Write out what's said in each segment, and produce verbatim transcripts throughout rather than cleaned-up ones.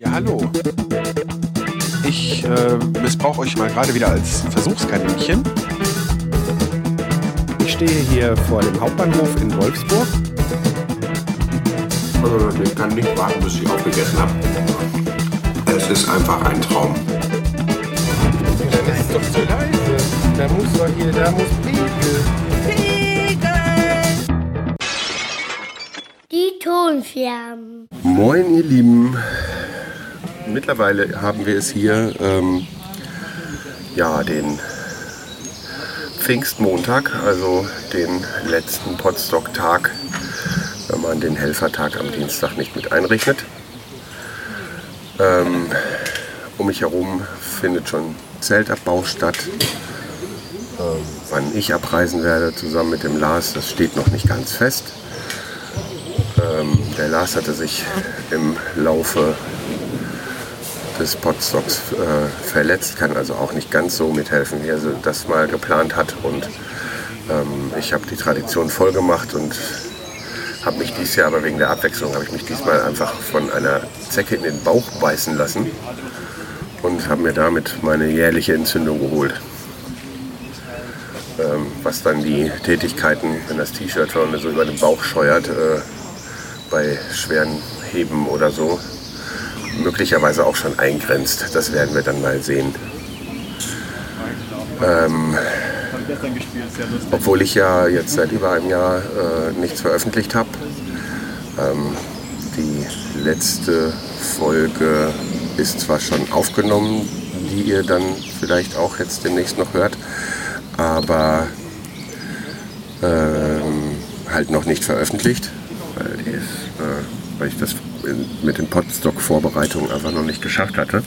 Ja, hallo. Ich äh, missbrauche euch mal gerade wieder als Versuchskaninchen. Ich stehe hier vor dem Hauptbahnhof in Wolfsburg. Also Leute, ich kann nicht warten, bis ich aufgegessen habe. Es ist einfach ein Traum. Das ist doch zu leise. Da muss man hier, da muss Pegel. Pegel! Die Tonflammen. Moin ihr Lieben. Mittlerweile haben wir es hier, ähm, ja, den Pfingstmontag, also den letzten Podstock-Tag, wenn man den Helfertag am Dienstag nicht mit einrechnet. Ähm, um mich herum findet schon Zeltabbau statt, ähm, wann ich abreisen werde, zusammen mit dem Lars, das steht noch nicht ganz fest. Ähm, der Lars hatte sich im Laufe des Podstocks äh, verletzt, kann also auch nicht ganz so mithelfen, wie er das mal geplant hat. Und ähm, ich habe die Tradition voll gemacht und habe mich dieses Jahr, aber wegen der Abwechslung, habe ich mich diesmal einfach von einer Zecke in den Bauch beißen lassen und habe mir damit meine jährliche Entzündung geholt. Ähm, was dann die Tätigkeiten, wenn das T-Shirt vorne so über den Bauch scheuert, äh, bei schweren Heben oder so, möglicherweise auch schon eingrenzt. Das werden wir dann mal sehen. Ähm, obwohl ich ja jetzt seit über einem Jahr äh, nichts veröffentlicht habe. Ähm, die letzte Folge ist zwar schon aufgenommen, die ihr dann vielleicht auch jetzt demnächst noch hört, aber ähm, halt noch nicht veröffentlicht, weil die ist, äh, weil ich das mit den Podstock-Vorbereitungen einfach noch nicht geschafft hatte.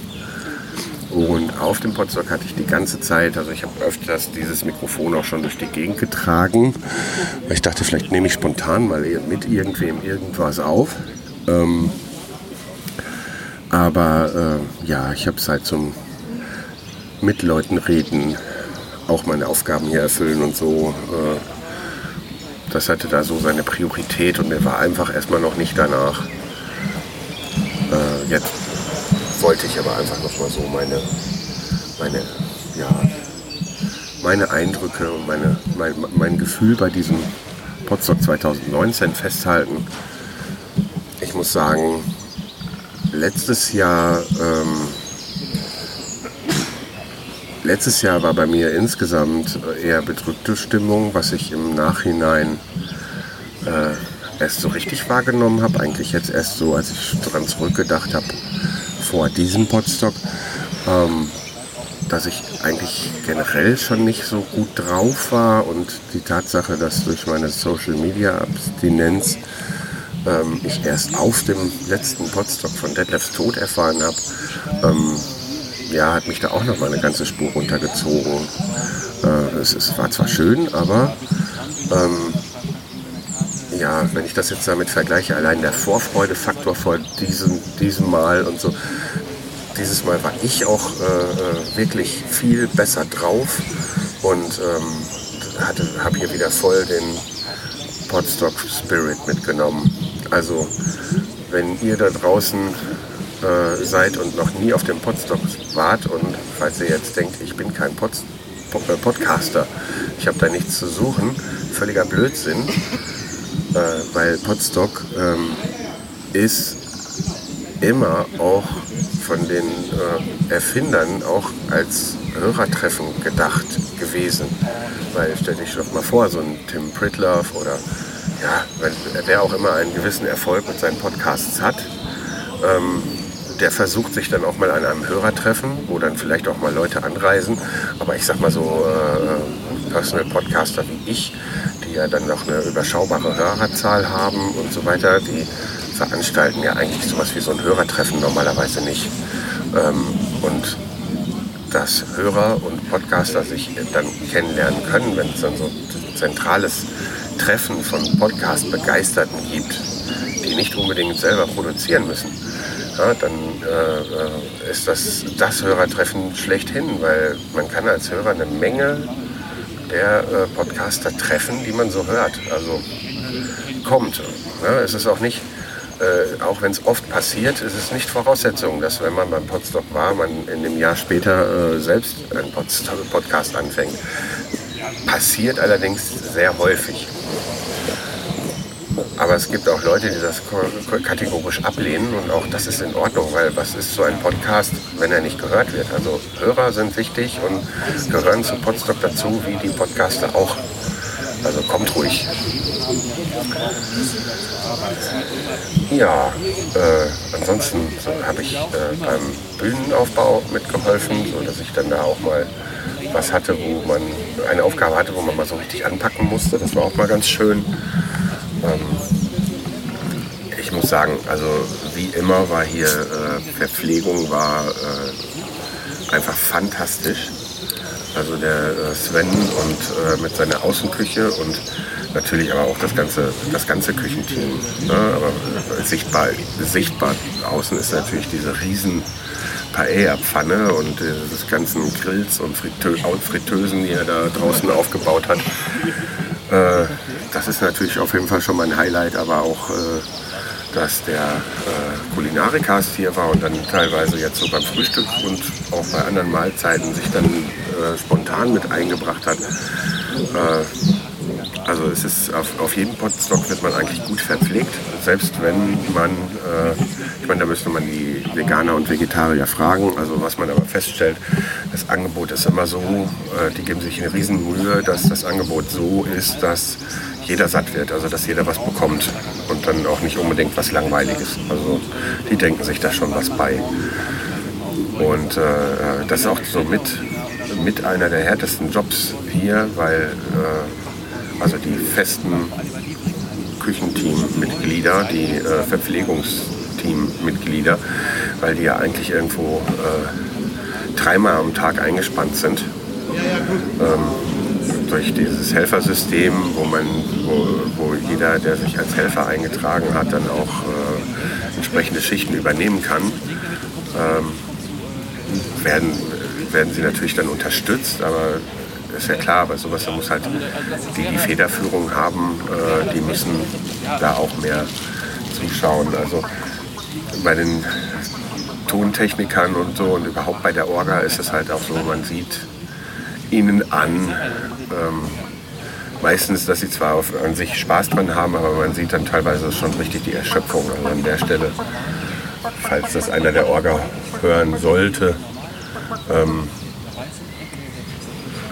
Und auf dem Podstock hatte ich die ganze Zeit, also ich habe öfters dieses Mikrofon auch schon durch die Gegend getragen. Ich dachte, vielleicht nehme ich spontan mal mit irgendwem irgendwas auf. Ähm, aber äh, ja, ich habe Zeit zum mit Leuten reden, auch meine Aufgaben hier erfüllen und so. Äh, das hatte da so seine Priorität und mir war einfach erstmal noch nicht danach. Äh, jetzt wollte ich aber einfach nochmal so meine, meine, ja, meine Eindrücke und meine, mein, mein Gefühl bei diesem Podstock zwanzig neunzehn festhalten. Ich muss sagen, letztes Jahr, ähm, letztes Jahr war bei mir insgesamt eher bedrückte Stimmung, was ich im Nachhinein äh, erst so richtig wahrgenommen habe, eigentlich jetzt erst so, als ich dran zurückgedacht habe, vor diesem Podstock, ähm, dass ich eigentlich generell schon nicht so gut drauf war und die Tatsache, dass durch meine Social-Media-Abstinenz ähm, ich erst auf dem letzten Podstock von Detlefs Tod erfahren habe, ähm, ja, hat mich da auch noch mal eine ganze Spur runtergezogen. Äh, es, es war zwar schön, aber ähm, ja, wenn ich das jetzt damit vergleiche, allein der Vorfreudefaktor vor diesem, diesem Mal und so, dieses Mal war ich auch äh, wirklich viel besser drauf und ähm, habe hier wieder voll den Podstock-Spirit mitgenommen. Also, wenn ihr da draußen äh, seid und noch nie auf dem Podstock wart und falls ihr jetzt denkt, ich bin kein Pod- Pod- Podcaster, ich habe da nichts zu suchen, völliger Blödsinn. Weil Podstock ähm, ist immer auch von den äh, Erfindern auch als Hörertreffen gedacht gewesen. Weil stell dich doch mal vor, so ein Tim Pritlove oder ja, wer auch immer einen gewissen Erfolg mit seinen Podcasts hat, ähm, der versucht sich dann auch mal an einem Hörertreffen, wo dann vielleicht auch mal Leute anreisen. Aber ich sag mal so, äh, Personal Podcaster wie ich, die ja dann noch eine überschaubare Hörerzahl haben und so weiter, die veranstalten ja eigentlich sowas wie so ein Hörertreffen normalerweise nicht. Ähm, und dass Hörer und Podcaster sich dann kennenlernen können, wenn es dann so ein zentrales Treffen von Podcast-Begeisterten gibt, die nicht unbedingt selber produzieren müssen, ja, dann äh, ist das das Hörertreffen schlechthin, weil man kann als Hörer eine Menge der äh, Podcaster treffen, die man so hört. Also kommt. Ja, es ist auch nicht äh, auch wenn es oft passiert, ist es nicht Voraussetzung, dass wenn man beim Podstock war, man in einem Jahr später äh, selbst einen Podstock- Podcast anfängt. Passiert allerdings sehr häufig. Aber es gibt auch Leute, die das kategorisch ablehnen, und auch das ist in Ordnung, weil was ist so ein Podcast, wenn er nicht gehört wird? Also Hörer sind wichtig und gehören zu Podstock dazu, wie die Podcaster auch. Also kommt ruhig. Ja, äh, ansonsten so, habe ich äh, beim Bühnenaufbau mitgeholfen, sodass ich dann da auch mal was hatte, wo man eine Aufgabe hatte, wo man mal so richtig anpacken musste. Das war auch mal ganz schön. Ich muss sagen, also wie immer war hier äh, Verpflegung war äh, einfach fantastisch. Also der äh, Sven und äh, mit seiner Außenküche und natürlich aber auch das ganze, das ganze Küchenteam. Ne? Aber äh, sichtbar, sichtbar außen ist natürlich diese riesen Paella-Pfanne und äh, das ganzen Grills und Fritö- Fritösen, die er da draußen aufgebaut hat. Äh, das ist natürlich auf jeden Fall schon mein Highlight, aber auch, äh, dass der äh, Kulinarikast hier war und dann teilweise jetzt so beim Frühstück und auch bei anderen Mahlzeiten sich dann äh, spontan mit eingebracht hat. Äh, also es ist auf, auf jedem Podstock wird man eigentlich gut verpflegt, selbst wenn man, äh, ich meine, da müsste man die Veganer und Vegetarier fragen, also was man aber feststellt, das Angebot ist immer so, äh, die geben sich eine riesen Mühe, dass das Angebot so ist, dass jeder satt wird, also dass jeder was bekommt und dann auch nicht unbedingt was Langweiliges. Also die denken sich da schon was bei. Und äh, das ist auch so mit, mit einer der härtesten Jobs hier, weil äh, also die festen Küchenteammitglieder, die äh, Verpflegungsteammitglieder, weil die ja eigentlich irgendwo äh, dreimal am Tag eingespannt sind. Ähm, durch dieses Helfersystem, wo man, wo, wo jeder, der sich als Helfer eingetragen hat, dann auch äh, entsprechende Schichten übernehmen kann, ähm, werden, werden sie natürlich dann unterstützt, aber ist ja klar, bei sowas muss halt die, die Federführung haben, äh, die müssen da auch mehr zuschauen. Also bei den Tontechnikern und so und überhaupt bei der Orga ist es halt auch so, man sieht ihnen an, ähm, meistens, dass sie zwar auf, an sich Spaß dran haben, aber man sieht dann teilweise schon richtig die Erschöpfung. Also an der Stelle, falls das einer der Orga hören sollte, ähm,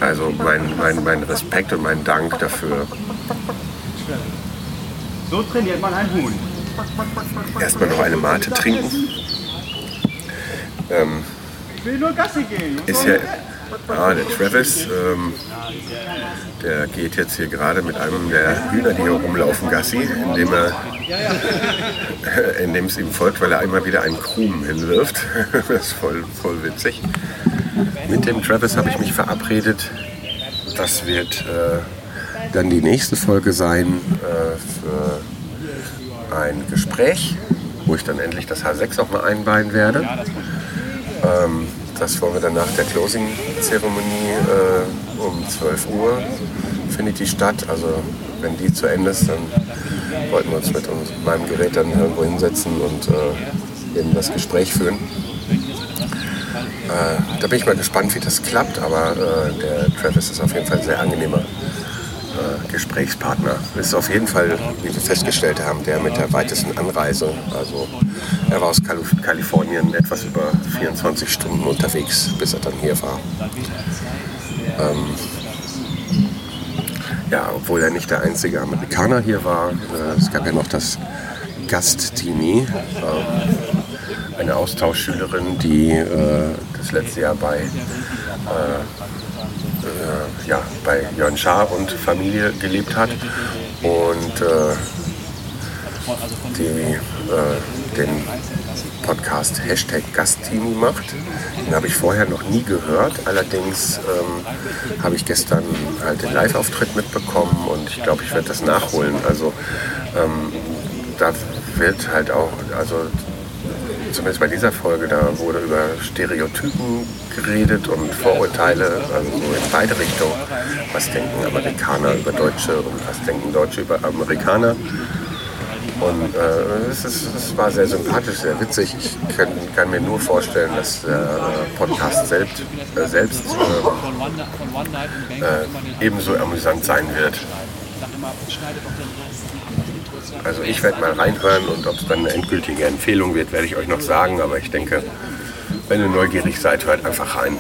also mein, mein, mein Respekt und mein Dank dafür. So trainiert man einen Huhn. Erstmal noch eine Mate trinken. Ähm, ich will nur Gassi gehen. Ist ja, Ah, der Travis, ähm, der geht jetzt hier gerade mit einem der Hühner, die hier rumlaufen, Gassi, indem er, äh, indem es ihm folgt, weil er immer wieder einen Krumen hinwirft. Das ist voll, voll witzig. Mit dem Travis habe ich mich verabredet. Das wird äh, dann die nächste Folge sein äh, für ein Gespräch, wo ich dann endlich das H sechs auch mal einweihen werde. Ähm, Das wollen wir dann nach der Closing-Zeremonie äh, um zwölf Uhr findet die statt. Also wenn die zu Ende ist, dann wollten wir uns mit uns, meinem Gerät dann irgendwo hinsetzen und äh, eben das Gespräch führen. Äh, da bin ich mal gespannt, wie das klappt, aber äh, der Travis ist auf jeden Fall ein sehr angenehmer äh, Gesprächspartner. Ist auf jeden Fall, wie wir festgestellt haben, der mit der weitesten Anreise. Also er war aus Kalif- Kalifornien etwas über vierundzwanzig Stunden unterwegs, bis er dann hier war. Ähm, ja, obwohl er nicht der einzige Amerikaner hier war. Äh, es gab ja noch das Gast-Team, ähm, eine Austauschschülerin, die äh, das letzte Jahr bei, äh, äh, ja, bei Jörn Schaab und Familie gelebt hat. Und äh, die äh, den Podcast Hashtag Gast-Team macht. Den habe ich vorher noch nie gehört, allerdings ähm, habe ich gestern halt den Live-Auftritt mitbekommen und ich glaube, ich werde das nachholen. Also ähm, da wird halt auch, also zumindest bei dieser Folge, da wurde über Stereotypen geredet und Vorurteile, also in beide Richtungen. Was denken Amerikaner über Deutsche und was denken Deutsche über Amerikaner? Und äh, es, ist, es war sehr sympathisch, sehr witzig. Ich kann, kann mir nur vorstellen, dass der Podcast selbst, äh, selbst äh, äh, ebenso amüsant sein wird. Also ich werde mal reinhören und ob es dann eine endgültige Empfehlung wird, werde ich euch noch sagen. Aber ich denke, wenn ihr neugierig seid, hört einfach rein.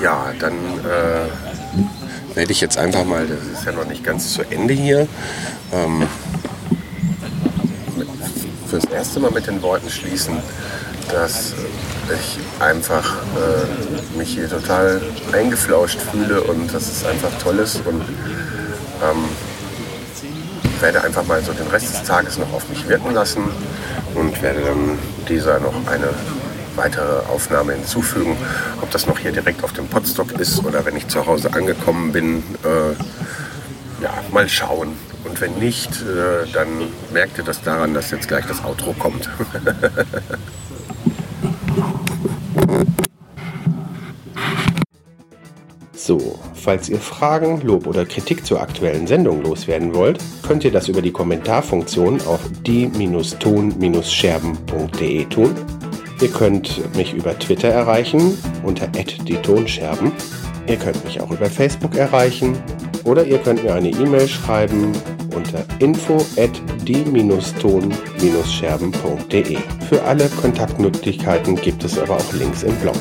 Ja, dann äh, werde ich jetzt einfach mal, das ist ja noch nicht ganz zu Ende hier, ähm, fürs erste Mal mit den Worten schließen, dass ich einfach äh, mich hier total eingeflauscht fühle und dass es einfach toll ist und ähm, werde einfach mal so den Rest des Tages noch auf mich wirken lassen und werde dann dieser noch eine weitere Aufnahme hinzufügen. Ob das noch hier direkt auf dem Podstock ist oder wenn ich zu Hause angekommen bin, äh, ja, mal schauen. Und wenn nicht, äh, dann merkt ihr das daran, dass jetzt gleich das Outro kommt. So, falls ihr Fragen, Lob oder Kritik zur aktuellen Sendung loswerden wollt, könnt ihr das über die Kommentarfunktion auf die Strich ton Strich scherben Punkt de tun. Ihr könnt mich über Twitter erreichen, unter at die Tonscherben. Ihr könnt mich auch über Facebook erreichen oder ihr könnt mir eine E-Mail schreiben unter info at die Strich ton Strich scherben Punkt de. Für alle Kontaktmöglichkeiten gibt es aber auch Links im Blog.